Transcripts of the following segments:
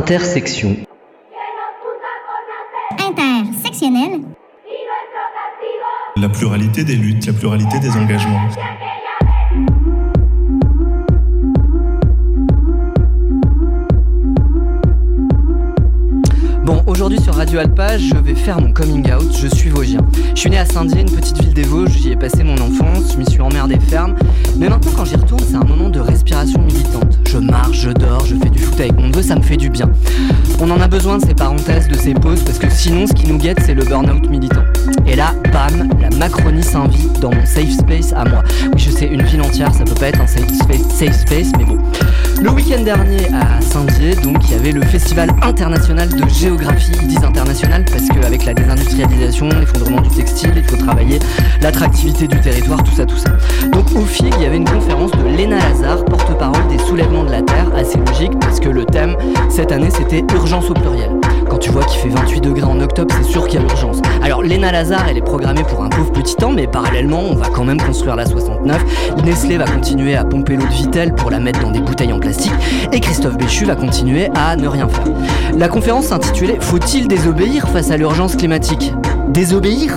Intersection. Intersectionnel. La pluralité des luttes, la pluralité des engagements. Bon, aujourd'hui sur Radio Alpage, je vais faire mon coming out, je suis vosgien. Je suis né à Saint-Dié, une petite ville des Vosges, j'y ai passé mon enfance, je m'y suis emmerdé ferme. Mais maintenant quand j'y retourne, c'est un moment de respiration militante. Je marche, je dors, je fais du foot avec mon neveu, ça me fait du bien. On en a besoin de ces parenthèses, de ces pauses, parce que sinon ce qui nous guette c'est le burn-out militant. Et là, bam, la Macronie s'invite dans mon safe space à moi. Oui, je sais, une ville entière, ça peut pas être un safe space, mais bon. Le week-end dernier à Saint-Dié, donc, il y avait le festival international de géographie. Ils disent international parce qu'avec la désindustrialisation, l'effondrement du textile, il faut travailler l'attractivité du territoire, tout ça, tout ça. Donc au FIG, il y avait une conférence de Léna Lazare, porte-parole des soulèvements de la Terre, assez logique parce que le thème cette année c'était urgence au pluriel. Quand tu vois qu'il fait 28 degrés en octobre, c'est sûr qu'il y a urgence. Alors Léna Lazare, elle est programmée pour un pauvre petit temps, mais parallèlement, on va quand même construire la 69. Nestlé va continuer à pomper l'eau de vitel pour la mettre dans des bouteilles en plastique et Christophe Béchu va continuer à ne rien faire. La conférence s'intitule « Faut-il désobéir face à l'urgence climatique ?» Désobéir ?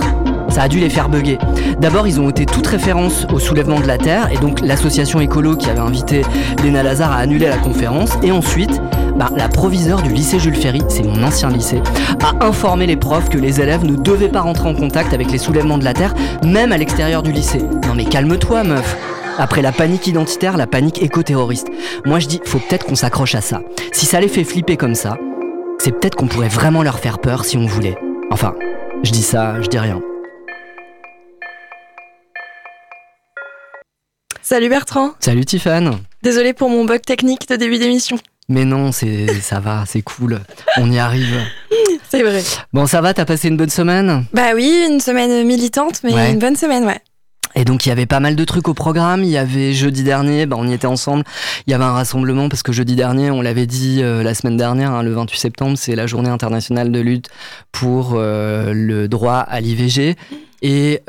Ça a dû les faire bugger. D'abord, ils ont ôté toute référence au soulèvement de la Terre, et donc l'association écolo qui avait invité Léna Lazare a annulé la conférence, et ensuite, la proviseure du lycée Jules Ferry, c'est mon ancien lycée, a informé les profs que les élèves ne devaient pas rentrer en contact avec les soulèvements de la Terre, même à l'extérieur du lycée. Non mais calme-toi, meuf. Après la panique identitaire, la panique éco-terroriste. Moi je dis, faut peut-être qu'on s'accroche à ça. Si ça les fait flipper comme ça, c'est peut-être qu'on pourrait vraiment leur faire peur si on voulait. Enfin, je dis ça, je dis rien. Salut Bertrand. Salut Tiffane. Désolé pour mon bug technique de début d'émission. Mais non, ça va, c'est cool, on y arrive. C'est vrai. Bon, ça va, t'as passé une bonne semaine ? Bah oui, une semaine militante, mais ouais. Une bonne semaine, ouais. Et donc il y avait pas mal de trucs au programme, il y avait jeudi dernier, on y était ensemble, il y avait un rassemblement parce que jeudi dernier, on l'avait dit la semaine dernière, le 28 septembre, c'est la journée internationale de lutte pour le droit à l'IVG. Et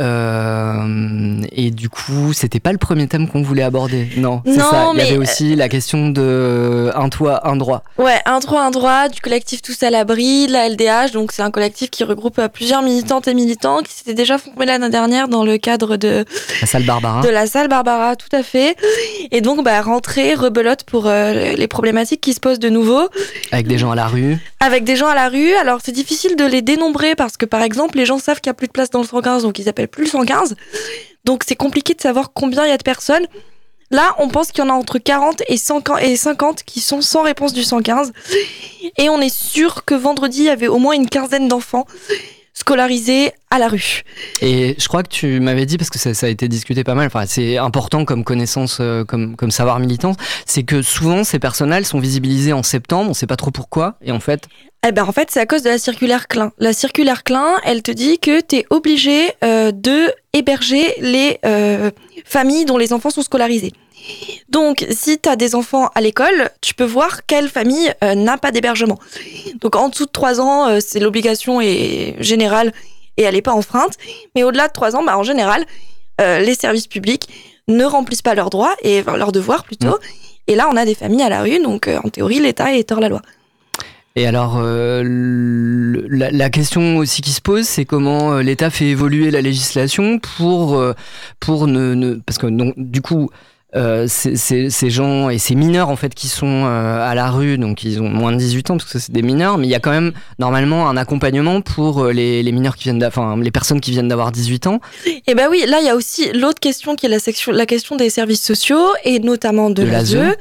du coup, c'était pas le premier thème qu'on voulait aborder. Non, c'est ça. Il y avait aussi la question de un toit, un droit. Ouais, un toit, un droit du collectif Tous à l'abri, de la LDH. Donc, c'est un collectif qui regroupe plusieurs militantes et militants qui s'étaient déjà formés l'année dernière dans le cadre de la salle Barbara. De la salle Barbara, tout à fait. Et donc, rentrée, rebelote pour les problématiques qui se posent de nouveau. Avec des gens à la rue. Alors, c'est difficile de les dénombrer parce que, par exemple, les gens savent qu'il n'y a plus de place dans le 115. Donc ils appellent plus 115, donc c'est compliqué de savoir combien il y a de personnes. Là, on pense qu'il y en a entre 40 et 50 qui sont sans réponse du 115. Et on est sûr que vendredi, il y avait au moins une quinzaine d'enfants scolarisés à la rue. Et je crois que tu m'avais dit, parce que ça a été discuté pas mal, enfin, c'est important comme connaissance, comme savoir militant, c'est que souvent ces personnes-là sont visibilisées en septembre, on ne sait pas trop pourquoi, et en fait... c'est à cause de la circulaire Klein. La circulaire Klein, elle te dit que t'es obligé de héberger les familles dont les enfants sont scolarisés. Donc, si t'as des enfants à l'école, tu peux voir quelle famille n'a pas d'hébergement. Donc, en dessous de 3 ans, c'est l'obligation générale et elle n'est pas enfreinte. Mais au-delà de 3 ans, en général, les services publics ne remplissent pas leurs droits, leurs devoirs plutôt. Et là, on a des familles à la rue, donc en théorie, l'État est hors la loi. Et alors, la question aussi qui se pose, c'est comment l'État fait évoluer la législation pour ne parce que donc du coup ces gens et ces mineurs en fait qui sont à la rue, donc ils ont moins de 18 ans parce que c'est des mineurs, mais il y a quand même normalement un accompagnement pour les mineurs qui viennent les personnes qui viennent d'avoir 18 ans. Et oui, là il y a aussi l'autre question qui est la question des services sociaux et notamment de la ZEU.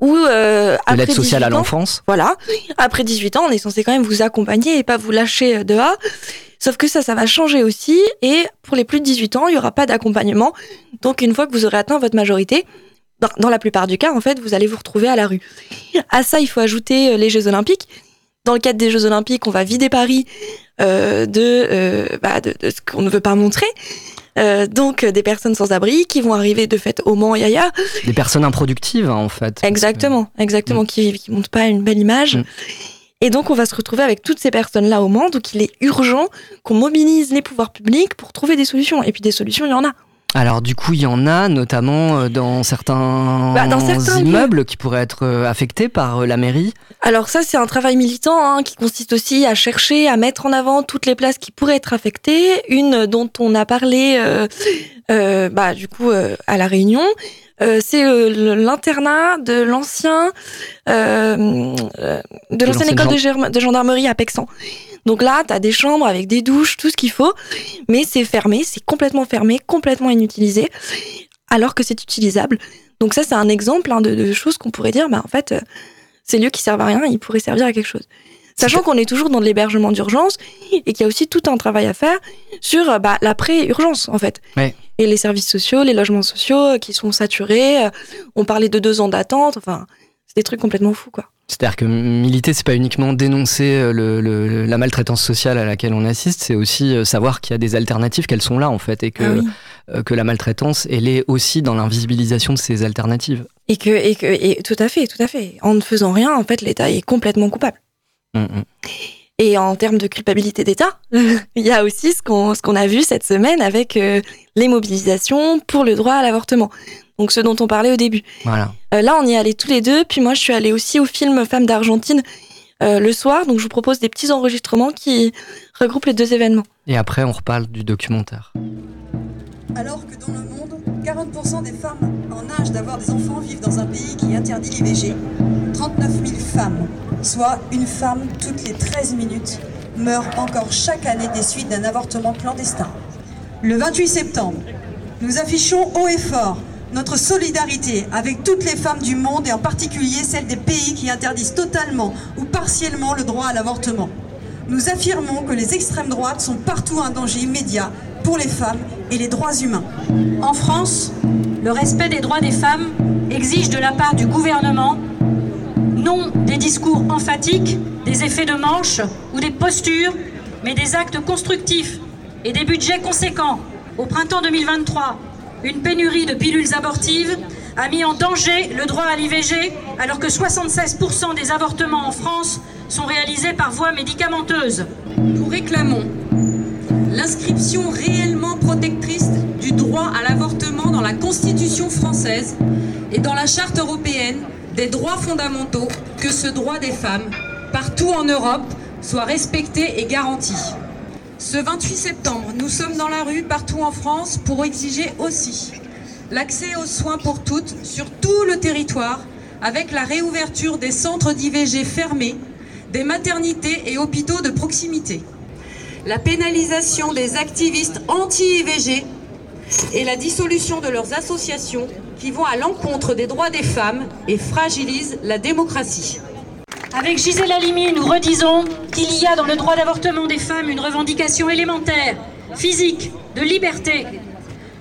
Ou après l'aide sociale 18 ans, à l'enfance. Voilà. Après 18 ans, on est censé quand même vous accompagner et pas vous lâcher de A. Sauf que ça va changer aussi. Et pour les plus de 18 ans, il n'y aura pas d'accompagnement. Donc, une fois que vous aurez atteint votre majorité, dans la plupart du cas, en fait, vous allez vous retrouver à la rue. À ça, il faut ajouter les Jeux Olympiques. Dans le cadre des Jeux Olympiques, on va vider Paris de ce qu'on ne veut pas montrer. Donc des personnes sans abri qui vont arriver de fait au Mans et ailleurs. Des personnes improductives en fait. Exactement, qui montent pas une belle image. Et donc on va se retrouver avec toutes ces personnes-là au Mans, donc il est urgent qu'on mobilise les pouvoirs publics pour trouver des solutions. Et puis des solutions, il y en a. Alors du coup, il y en a, notamment dans certains immeubles lieux qui pourraient être affectés par la mairie. Alors ça, c'est un travail militant qui consiste aussi à chercher, à mettre en avant toutes les places qui pourraient être affectées. Une dont on a parlé à La Réunion, c'est l'internat de l'ancienne école de gendarmerie à Pexan. Donc là, t'as des chambres avec des douches, tout ce qu'il faut, mais c'est fermé, c'est complètement fermé, complètement inutilisé, alors que c'est utilisable. Donc ça, c'est un exemple de choses qu'on pourrait dire, en fait, ces lieux qui servent à rien, ils pourraient servir à quelque chose. Sachant qu'on est toujours dans de l'hébergement d'urgence et qu'il y a aussi tout un travail à faire sur l'après-urgence, en fait. Ouais. Et les services sociaux, les logements sociaux qui sont saturés, on parlait de 2 ans d'attente, c'est des trucs complètement fous, quoi. C'est-à-dire que militer, c'est pas uniquement dénoncer la maltraitance sociale à laquelle on assiste, c'est aussi savoir qu'il y a des alternatives, qu'elles sont là en fait, et que la maltraitance, elle est aussi dans l'invisibilisation de ces alternatives. Et tout à fait. En ne faisant rien, en fait, l'État est complètement coupable. Et en termes de culpabilité d'État, il y a aussi ce qu'on a vu cette semaine avec les mobilisations pour le droit à l'avortement. Donc, ce dont on parlait au début. Voilà. Là, on y est allés tous les deux. Puis moi, je suis allée aussi au film Femmes d'Argentine le soir. Donc, je vous propose des petits enregistrements qui regroupent les 2 événements. Et après, on reparle du documentaire. Alors que dans le monde, 40% des femmes en âge d'avoir des enfants vivent dans un pays qui interdit l'IVG. 39 000 femmes, soit une femme toutes les 13 minutes, meurt encore chaque année des suites d'un avortement clandestin. Le 28 septembre, nous affichons haut et fort notre solidarité avec toutes les femmes du monde et en particulier celles des pays qui interdisent totalement ou partiellement le droit à l'avortement. Nous affirmons que les extrêmes droites sont partout un danger immédiat pour les femmes et les droits humains. En France, le respect des droits des femmes exige de la part du gouvernement non des discours emphatiques, des effets de manche ou des postures, mais des actes constructifs et des budgets conséquents. Au printemps 2023, une pénurie de pilules abortives a mis en danger le droit à l'IVG, alors que 76% des avortements en France sont réalisés par voie médicamenteuse. Nous réclamons l'inscription réellement protectrice du droit à l'avortement dans la Constitution française et dans la Charte européenne des droits fondamentaux, que ce droit des femmes, partout en Europe, soit respecté et garanti. Ce 28 septembre, nous sommes dans la rue partout en France pour exiger aussi l'accès aux soins pour toutes sur tout le territoire avec la réouverture des centres d'IVG fermés, des maternités et hôpitaux de proximité, la pénalisation des activistes anti-IVG et la dissolution de leurs associations qui vont à l'encontre des droits des femmes et fragilisent la démocratie. Avec Gisèle Halimi, nous redisons qu'il y a dans le droit d'avortement des femmes une revendication élémentaire, physique, de liberté.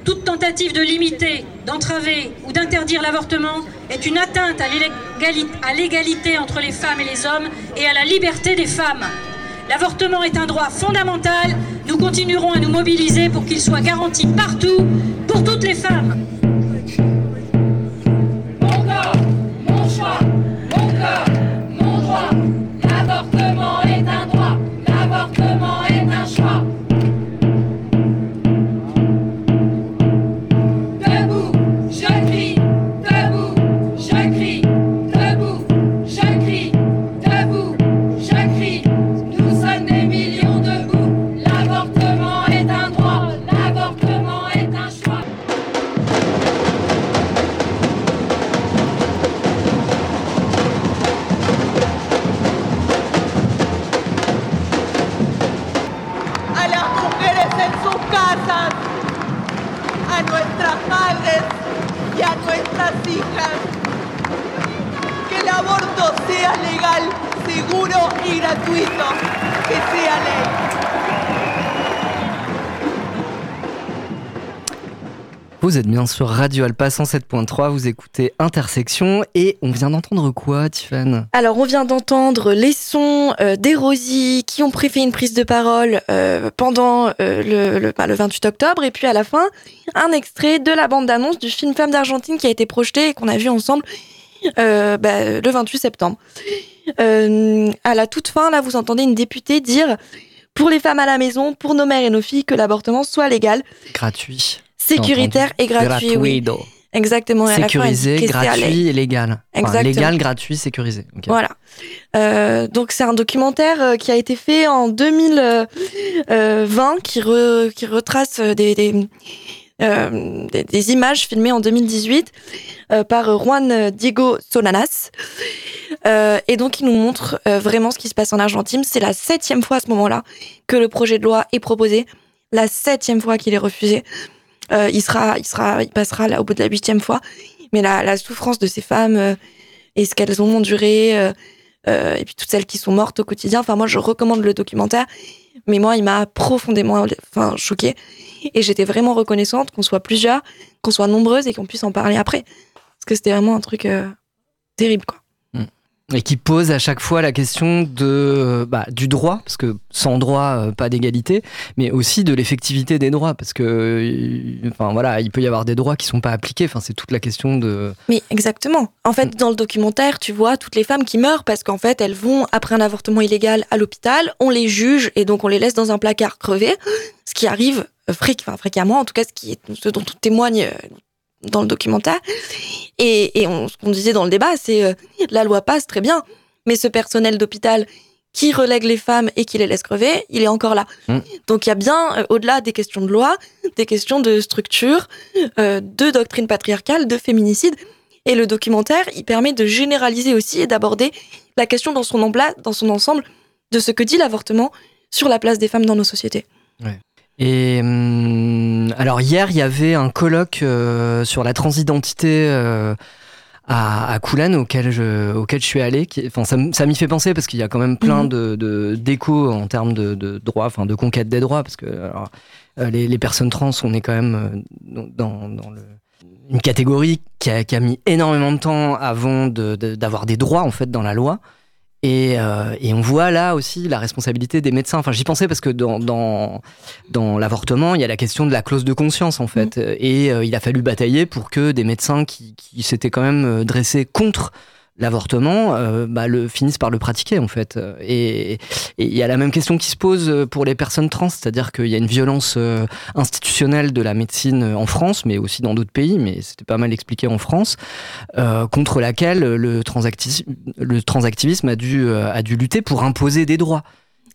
Toute tentative de limiter, d'entraver ou d'interdire l'avortement est une atteinte à l'égalité entre les femmes et les hommes et à la liberté des femmes. L'avortement est un droit fondamental. Nous continuerons à nous mobiliser pour qu'il soit garanti partout, pour toutes les femmes. Vous êtes bien sur Radio Alpage 107.3, vous écoutez Intersection et on vient d'entendre quoi, Tiffane ? Alors on vient d'entendre les sons des Rosies qui ont fait une prise de parole pendant le 28 octobre et puis à la fin, un extrait de la bande-annonce du film Femmes d'Argentine qui a été projeté et qu'on a vu ensemble le 28 septembre. À la toute fin, là, vous entendez une députée dire « Pour les femmes à la maison, pour nos mères et nos filles, que l'avortement soit légal. » Gratuit. sécuritaire et gratuit. Gratuito. Oui. Exactement. Sécurisé, gratuit et légal. Enfin, légal, gratuit, sécurisé. Okay. Voilà. Donc, c'est un documentaire qui a été fait en 2020 qui retrace des images filmées en 2018 par Juan Diego Solanas. Et donc, il nous montre vraiment ce qui se passe en Argentine. C'est la 7e fois à ce moment-là que le projet de loi est proposé, la 7e fois qu'il est refusé. Il passera là au bout de la 8e fois. Mais la souffrance de ces femmes et ce qu'elles ont enduré, et puis toutes celles qui sont mortes au quotidien. Enfin, moi, je recommande le documentaire, mais moi, il m'a profondément, choquée. Et j'étais vraiment reconnaissante qu'on soit plusieurs, qu'on soit nombreuses et qu'on puisse en parler après, parce que c'était vraiment un truc terrible, quoi. Et qui pose à chaque fois la question du droit, parce que sans droit, pas d'égalité, mais aussi de l'effectivité des droits, parce que il peut y avoir des droits qui sont pas appliqués. Enfin, c'est toute la question de... Mais exactement. En fait, dans le documentaire, tu vois toutes les femmes qui meurent parce qu'en fait, elles vont après un avortement illégal à l'hôpital, on les juge et donc on les laisse dans un placard crever, ce qui arrive fréquemment, en tout cas ce dont on témoigne dans le documentaire. Et ce qu'on disait dans le débat, c'est la loi passe très bien, mais ce personnel d'hôpital qui relègue les femmes et qui les laisse crever, il est encore là. Donc il y a bien, au-delà des questions de loi, des questions de structure, de doctrine patriarcale, de féminicide. Et le documentaire, il permet de généraliser aussi et d'aborder la question dans son ensemble de ce que dit l'avortement sur la place des femmes dans nos sociétés. Ouais. Et alors hier, il y avait un colloque sur la transidentité à Coulannes auquel je suis allée. Ça m'y fait penser parce qu'il y a quand même plein d'échos en termes de droits, de conquête des droits, parce que les personnes trans, on est quand même une catégorie qui a mis énormément de temps avant d'avoir des droits en fait dans la loi. Et on voit là aussi la responsabilité des médecins. Enfin, j'y pensais parce que dans l'avortement, il y a la question de la clause de conscience, en fait. Et il a fallu batailler pour que des médecins qui s'étaient quand même dressés contre l'avortement finissent par le pratiquer, en fait. Et il y a la même question qui se pose pour les personnes trans, c'est-à-dire qu'il y a une violence institutionnelle de la médecine en France, mais aussi dans d'autres pays, mais c'était pas mal expliqué en France, contre laquelle le transactivisme a dû lutter pour imposer des droits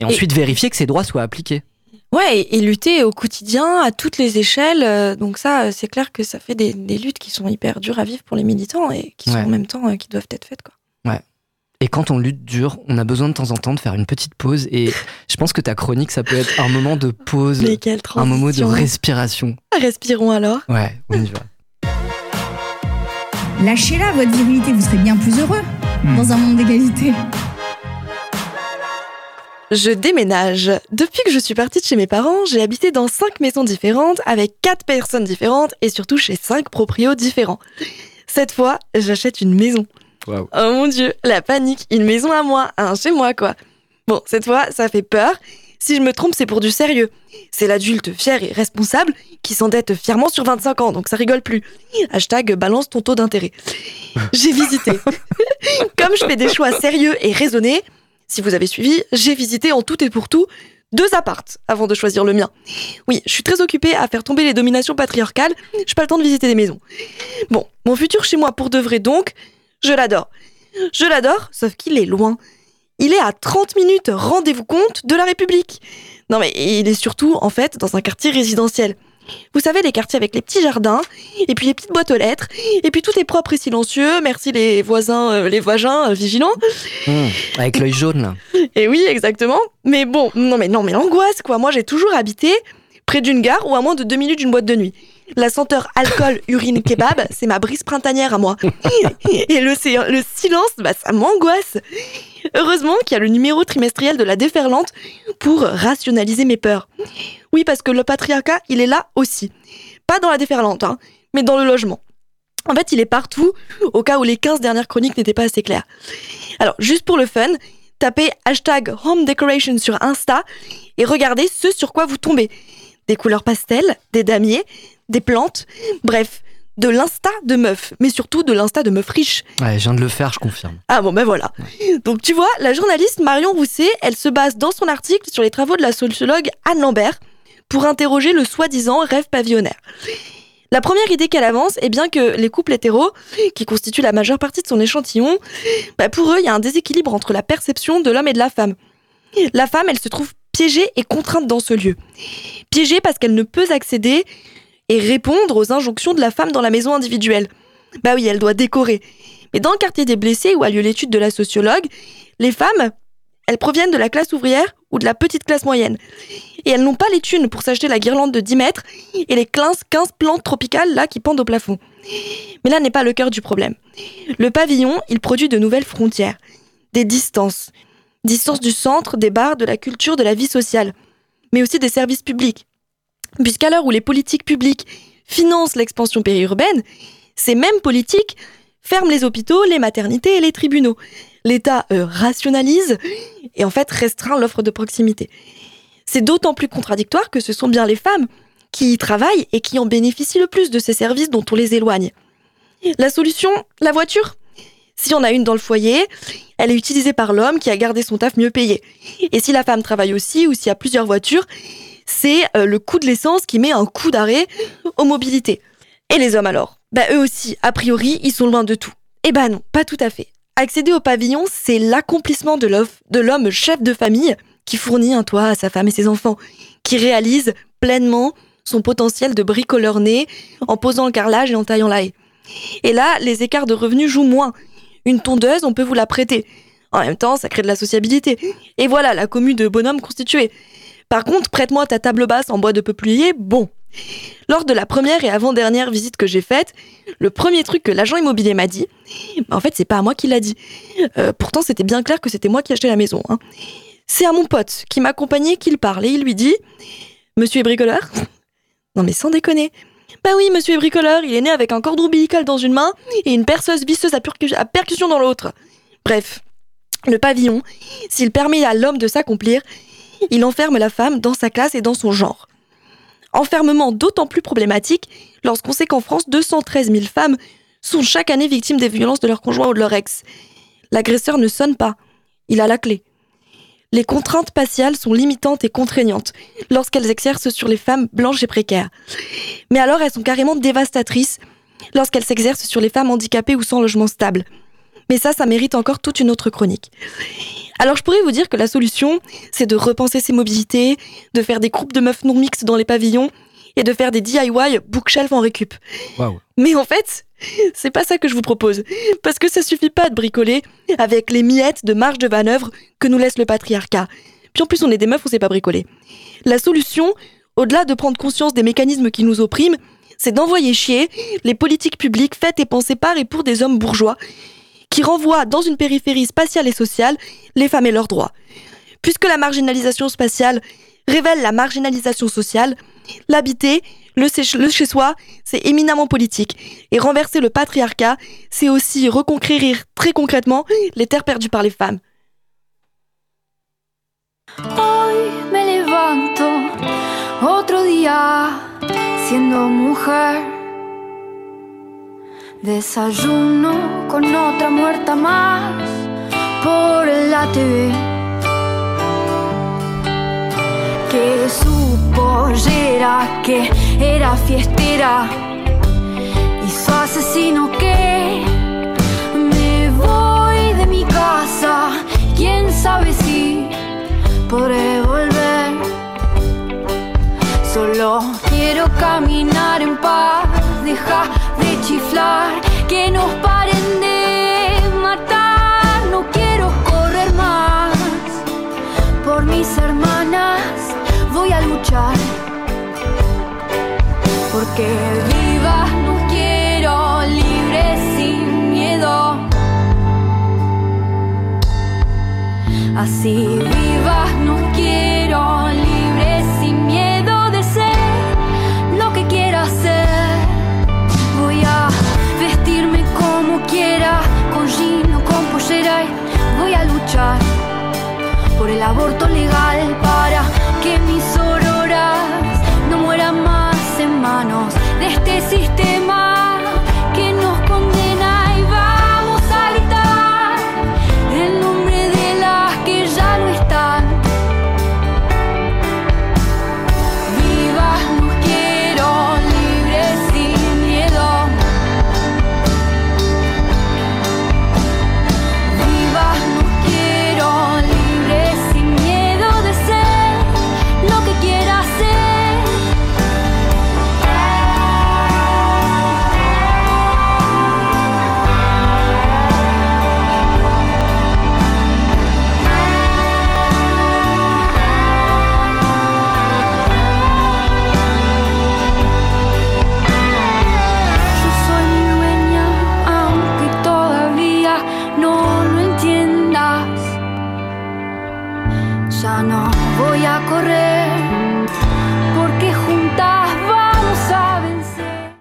et ensuite vérifier que ces droits soient appliqués. Ouais, et lutter au quotidien, à toutes les échelles. Donc ça, c'est clair que ça fait des luttes qui sont hyper dures à vivre pour les militants et qui sont en même temps, qui doivent être faites, quoi. Ouais. Et quand on lutte dur, on a besoin de temps en temps de faire une petite pause. Et je pense que ta chronique, ça peut être un moment de pause, un moment de respiration. Respirons alors. Ouais, on y va. Lâchez-la, votre virilité, vous serez bien plus heureux dans un monde d'égalité. Je déménage. Depuis que je suis partie de chez mes parents, j'ai habité dans 5 maisons différentes, avec 4 personnes différentes et surtout chez 5 proprios différents. Cette fois, j'achète une maison. Wow. Oh mon Dieu, la panique, une maison à moi, un chez moi quoi. Bon, cette fois, ça fait peur. Si je me trompe, c'est pour du sérieux. C'est l'adulte fier et responsable qui s'endette fièrement sur 25 ans, donc ça rigole plus. Hashtag balance ton taux d'intérêt. J'ai visité. Comme je fais des choix sérieux et raisonnés, si vous avez suivi, j'ai visité en tout et pour tout 2 appartes avant de choisir le mien. Oui, je suis très occupée à faire tomber les dominations patriarcales, j'ai pas le temps de visiter des maisons. Bon, mon futur chez moi pour de vrai donc, je l'adore. Je l'adore, sauf qu'il est loin. Il est à 30 minutes, rendez-vous compte, de la République. Non mais il est surtout, en fait, dans un quartier résidentiel. Vous savez, les quartiers avec les petits jardins, et puis les petites boîtes aux lettres, et puis tout est propre et silencieux, merci les voisins, vigilants. Avec l'œil jaune, là. Et oui, exactement. Mais bon, non mais l'angoisse, quoi. Moi, j'ai toujours habité près d'une gare ou à moins de 2 minutes d'une boîte de nuit. La senteur alcool, urine, kebab, c'est ma brise printanière à moi. Et le silence, ça m'angoisse. Heureusement qu'il y a le numéro trimestriel de la déferlante pour rationaliser mes peurs. Oui, parce que le patriarcat, il est là aussi. Pas dans la déferlante, hein, mais dans le logement. En fait, il est partout, au cas où les 15 dernières chroniques n'étaient pas assez claires. Alors, juste pour le fun, tapez hashtag home decoration sur Insta et regardez ce sur quoi vous tombez. Des couleurs pastel, des damiers, des plantes, bref, de l'insta de meuf, mais surtout de l'insta de meuf riche. Ouais, je viens de le faire, je confirme. Ah bon, voilà. Donc tu vois, la journaliste Marion Rousset, elle se base dans son article sur les travaux de la sociologue Anne Lambert pour interroger le soi-disant rêve pavillonnaire. La première idée qu'elle avance est bien que les couples hétéros, qui constituent la majeure partie de son échantillon, bah pour eux, il y a un déséquilibre entre la perception de l'homme et de la femme. La femme, elle se trouve piégée et contrainte dans ce lieu. Piégée parce qu'elle ne peut accéder et répondre aux injonctions de la femme dans la maison individuelle. Bah oui, elle doit décorer. Mais dans le quartier des Blessés, où a lieu l'étude de la sociologue, les femmes, elles proviennent de la classe ouvrière ou de la petite classe moyenne. Et elles n'ont pas les thunes pour s'acheter la guirlande de 10 mètres et les 15 plantes tropicales là qui pendent au plafond. Mais là n'est pas le cœur du problème. Le pavillon, il produit de nouvelles frontières, des distances. Distances du centre, des bars, de la culture, de la vie sociale. Mais aussi des services publics. Puisqu'à l'heure où les politiques publiques financent l'expansion périurbaine, ces mêmes politiques ferment les hôpitaux, les maternités et les tribunaux. L'État rationalise et en fait restreint l'offre de proximité. C'est d'autant plus contradictoire que ce sont bien les femmes qui y travaillent et qui en bénéficient le plus de ces services dont on les éloigne. La solution, la voiture ? Si on a une dans le foyer, elle est utilisée par l'homme qui a gardé son taf mieux payé. Et si la femme travaille aussi ou s'il y a plusieurs voitures, c'est le coût de l'essence qui met un coup d'arrêt aux mobilités. Et les hommes alors ? Bah eux aussi, a priori, ils sont loin de tout. Eh ben non, pas tout à fait. Accéder au pavillon, c'est l'accomplissement de l'homme chef de famille qui fournit un toit à sa femme et ses enfants, qui réalise pleinement son potentiel de bricoleur né en posant le carrelage et en taillant la haie. Et là, les écarts de revenus jouent moins. Une tondeuse, on peut vous la prêter. En même temps, ça crée de la sociabilité. Et voilà, la commune de bonhomme constituée. Par contre, prête-moi ta table basse en bois de peuplier, bon. Lors de la première et avant-dernière visite que j'ai faite, le premier truc que l'agent immobilier m'a dit, en fait, c'est pas à moi qui l'a dit. Pourtant, c'était bien clair que c'était moi qui achetais la maison. Hein. C'est à mon pote qui m'accompagnait qu'il parle et il lui dit « Monsieur est bricoleur ?» Non mais sans déconner. « Bah oui, monsieur est bricoleur, il est né avec un cordon ombilical dans une main et une perceuse visseuse à percussion dans l'autre. » Bref, le pavillon, s'il permet à l'homme de s'accomplir, il enferme la femme dans sa classe et dans son genre. Enfermement d'autant plus problématique lorsqu'on sait qu'en France, 213 000 femmes sont chaque année victimes des violences de leur conjoint ou de leur ex. L'agresseur ne sonne pas, il a la clé. Les contraintes patiales sont limitantes et contraignantes lorsqu'elles exercent sur les femmes blanches et précaires. Mais alors elles sont carrément dévastatrices lorsqu'elles s'exercent sur les femmes handicapées ou sans logement stable. Mais ça mérite encore toute une autre chronique. Alors je pourrais vous dire que la solution, c'est de repenser ses mobilités, de faire des groupes de meufs non mixtes dans les pavillons et de faire des DIY bookshelf en récup. Wow. Mais en fait, c'est pas ça que je vous propose. Parce que ça suffit pas de bricoler avec les miettes de marge de manœuvre que nous laisse le patriarcat. Puis en plus on est des meufs, on sait pas bricoler. La solution, au-delà de prendre conscience des mécanismes qui nous oppriment, c'est d'envoyer chier les politiques publiques faites et pensées par et pour des hommes bourgeois qui renvoie dans une périphérie spatiale et sociale les femmes et leurs droits. Puisque la marginalisation spatiale révèle la marginalisation sociale, l'habiter, le chez-soi, c'est éminemment politique. Et renverser le patriarcat, c'est aussi reconquérir très concrètement les terres perdues par les femmes. Hoy me levanto, otro día, siendo mujer. Desayuno con otra muerta más por la TV que supo era que era fiestera y su asesino que me voy de mi casa. Quién sabe si podré volver. Solo quiero caminar en paz. Deja de chiflar, que nos paren de matar. No quiero correr más. Por mis hermanas voy a luchar. Porque vivas nos quiero, libres sin miedo. Así vivas nos quiero, libres sin miedo de ser lo que quieras ser. Vestirme como quiera, con jean o con pollera, y voy a luchar por el aborto legal para que mis sororas no mueran más en manos de este sistema que nos condena. Y vamos a gritar el nombre de las que ya no están. Vivas, no quiero, libres y voy a correr, porque juntas vamos a vencer.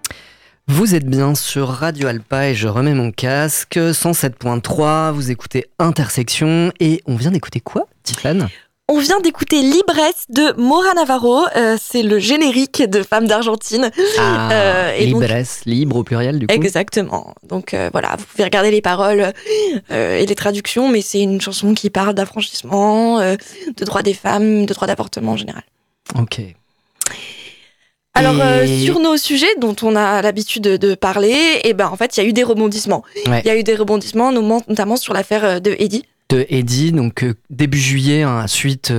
Vous êtes bien sur Radio Alpage et je remets mon casque, 107.3, vous écoutez Intersection et on vient d'écouter quoi, Tiffane ? On vient d'écouter Libres de Maura Navarro, c'est le générique de Femmes d'Argentine. Ah, et Libres, donc, libre au pluriel du coup. Exactement, donc voilà, vous pouvez regarder les paroles et les traductions, mais c'est une chanson qui parle d'affranchissement, de droits des femmes, de droits d'avortement en général. Ok. Alors, sur nos sujets dont on a l'habitude de parler, et ben, en fait, il y a eu des rebondissements. Ouais. Il y a eu des rebondissements, notamment sur l'affaire de Eddie. Donc début juillet, suite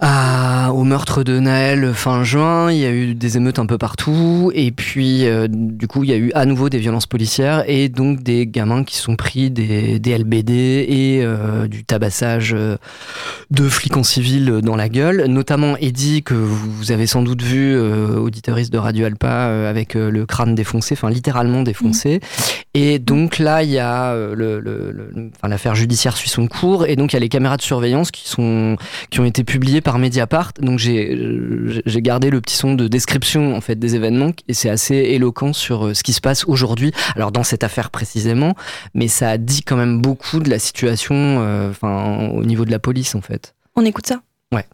au meurtre de Naël fin juin, il y a eu des émeutes un peu partout, et puis du coup il y a eu à nouveau des violences policières, et donc des gamins qui sont pris des LBD et du tabassage de flics en civil dans la gueule, notamment Eddie, que vous avez sans doute vu, auditoriste de Radio Alpa, avec le crâne défoncé, enfin littéralement défoncé. Et donc là, il y a l'affaire judiciaire suit son cours, et donc il y a les caméras de surveillance qui ont été publiées par Mediapart. Donc j'ai gardé le petit son de description en fait des événements, et c'est assez éloquent sur ce qui se passe aujourd'hui. Alors dans cette affaire précisément, mais ça dit quand même beaucoup de la situation, au niveau de la police en fait. On écoute ça. Ouais.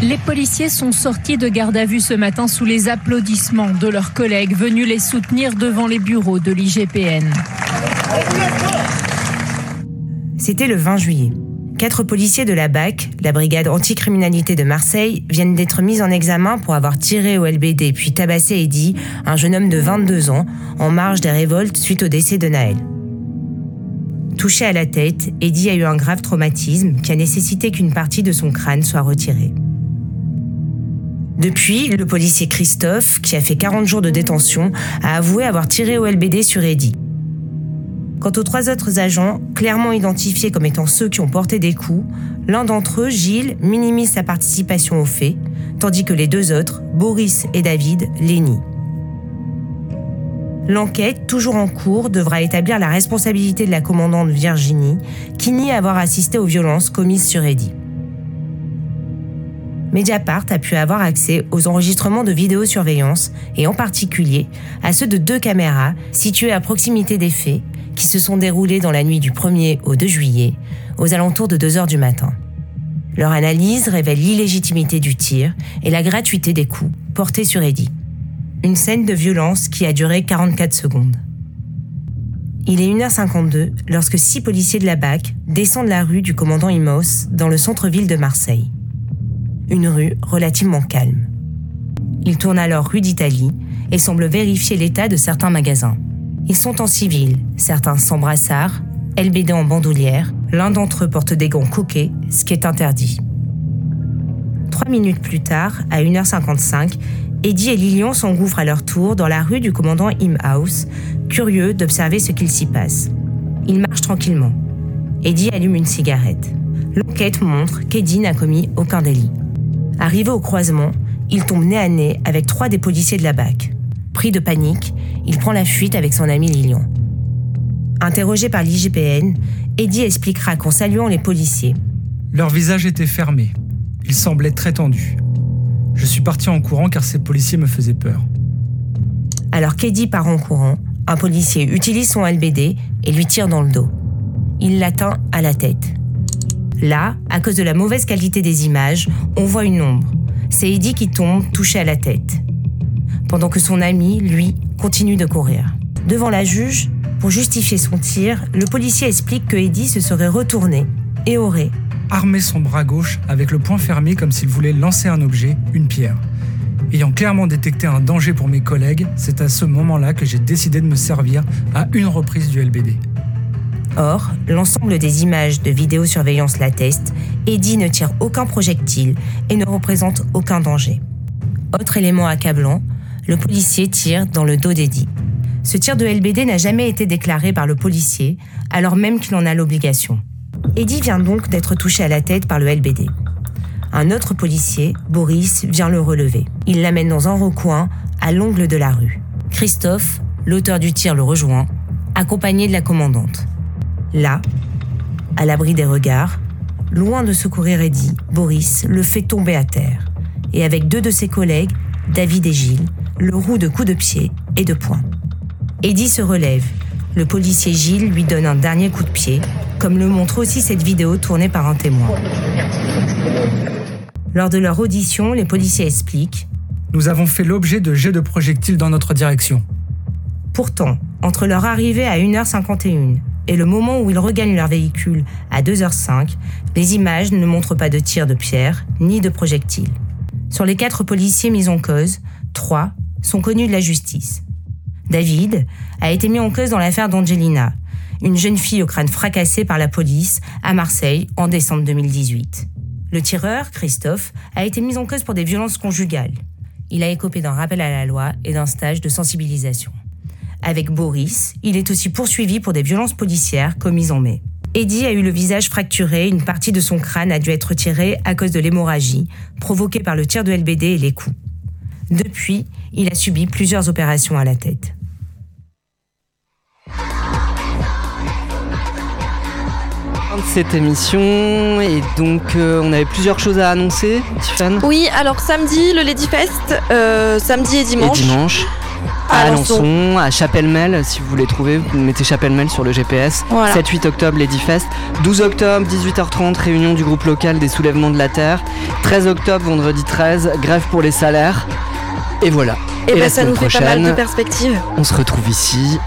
Les policiers sont sortis de garde à vue ce matin sous les applaudissements de leurs collègues venus les soutenir devant les bureaux de l'IGPN. C'était le 20 juillet. 4 policiers de la BAC, la brigade anticriminalité de Marseille, viennent d'être mis en examen pour avoir tiré au LBD puis tabassé Eddie, un jeune homme de 22 ans, en marge des révoltes suite au décès de Naël. Touché à la tête, Eddie a eu un grave traumatisme qui a nécessité qu'une partie de son crâne soit retirée. Depuis, le policier Christophe, qui a fait 40 jours de détention, a avoué avoir tiré au LBD sur Eddie. Quant aux 3 autres agents, clairement identifiés comme étant ceux qui ont porté des coups, l'un d'entre eux, Gilles, minimise sa participation aux faits, tandis que les 2 autres, Boris et David, les nient. L'enquête, toujours en cours, devra établir la responsabilité de la commandante Virginie, qui nie avoir assisté aux violences commises sur Eddie. Mediapart a pu avoir accès aux enregistrements de vidéosurveillance et en particulier à ceux de 2 caméras situées à proximité des faits qui se sont déroulées dans la nuit du 1er au 2 juillet, aux alentours de 2h du matin. Leur analyse révèle l'illégitimité du tir et la gratuité des coups portés sur Eddie. Une scène de violence qui a duré 44 secondes. Il est 1h52 lorsque 6 policiers de la BAC descendent la rue du Commandant Imhaus dans le centre-ville de Marseille. Une rue relativement calme. Ils tournent alors rue d'Italie et semblent vérifier l'état de certains magasins. Ils sont en civil, certains sans brassard, LBD en bandoulière, l'un d'entre eux porte des gants coqués, ce qui est interdit. 3 minutes plus tard, à 1h55, Eddie et Lilian s'engouffrent à leur tour dans la rue du Commandant Imhaus, curieux d'observer ce qu'il s'y passe. Ils marchent tranquillement. Eddie allume une cigarette. L'enquête montre qu'Eddie n'a commis aucun délit. Arrivé au croisement, il tombe nez à nez avec 3 des policiers de la BAC. Pris de panique, il prend la fuite avec son ami Lilian. Interrogé par l'IGPN, Eddie expliquera qu'en saluant les policiers, leur visage était fermé. Ils semblaient très tendus. Je suis parti en courant car ces policiers me faisaient peur. Alors qu'Eddie part en courant, un policier utilise son LBD et lui tire dans le dos. Il l'atteint à la tête. Là, à cause de la mauvaise qualité des images, on voit une ombre. C'est Eddie qui tombe, touché à la tête. Pendant que son ami, lui, continue de courir. Devant la juge, pour justifier son tir, le policier explique que Eddie se serait retourné et aurait armé son bras gauche avec le poing fermé comme s'il voulait lancer un objet, une pierre. Ayant clairement détecté un danger pour mes collègues, c'est à ce moment-là que j'ai décidé de me servir à une reprise du LBD. Or, l'ensemble des images de vidéosurveillance l'atteste, Eddie ne tire aucun projectile et ne représente aucun danger. Autre élément accablant, le policier tire dans le dos d'Eddie. Ce tir de LBD n'a jamais été déclaré par le policier, alors même qu'il en a l'obligation. Eddie vient donc d'être touché à la tête par le LBD. Un autre policier, Boris, vient le relever. Il l'amène dans un recoin, à l'angle de la rue. Christophe, l'auteur du tir, le rejoint, accompagné de la commandante. Là, à l'abri des regards, Loin de secourir Eddie, Boris le fait tomber à terre. Et avec deux de ses collègues, David et Gilles, le roue de coups de pied et de poing. Eddie se relève. Le policier Gilles lui donne un dernier coup de pied, comme le montre aussi cette vidéo tournée par un témoin. Lors de leur audition, les policiers expliquent « Nous avons fait l'objet de jets de projectiles dans notre direction. » Pourtant, entre leur arrivée à 1h51 et le moment où ils regagnent leur véhicule à 2h05, les images ne montrent pas de tirs de pierre ni de projectiles. Sur les 4 policiers mis en cause, 3 sont connus de la justice. David a été mis en cause dans l'affaire d'Angelina, une jeune fille au crâne fracassé par la police à Marseille en décembre 2018. Le tireur, Christophe, a été mis en cause pour des violences conjugales. Il a écopé d'un rappel à la loi et d'un stage de sensibilisation. Avec Boris, il est aussi poursuivi pour des violences policières commises en mai. Eddie a eu le visage fracturé, une partie de son crâne a dû être retirée à cause de l'hémorragie provoquée par le tir de LBD et les coups. Depuis, il a subi plusieurs opérations à la tête. De cette émission et donc on avait plusieurs choses à annoncer, Tiffane. Oui, alors samedi le Ladyfest, samedi et dimanche. Et dimanche à Alençon, à Chapelle-Mel, si vous voulez trouver, vous mettez Chapelle-Mel sur le GPS. Voilà. 7-8 octobre Ladyfest, 12 octobre 18h30 réunion du groupe local des soulèvements de la Terre, 13 octobre vendredi 13 grève pour les salaires et voilà. Et la semaine prochaine, fait pas mal de perspectives. On se retrouve ici.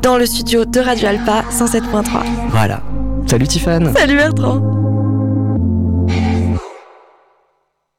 Dans le studio de Radio Alpa 107.3. Voilà. Salut Tiffane. Salut Bertrand.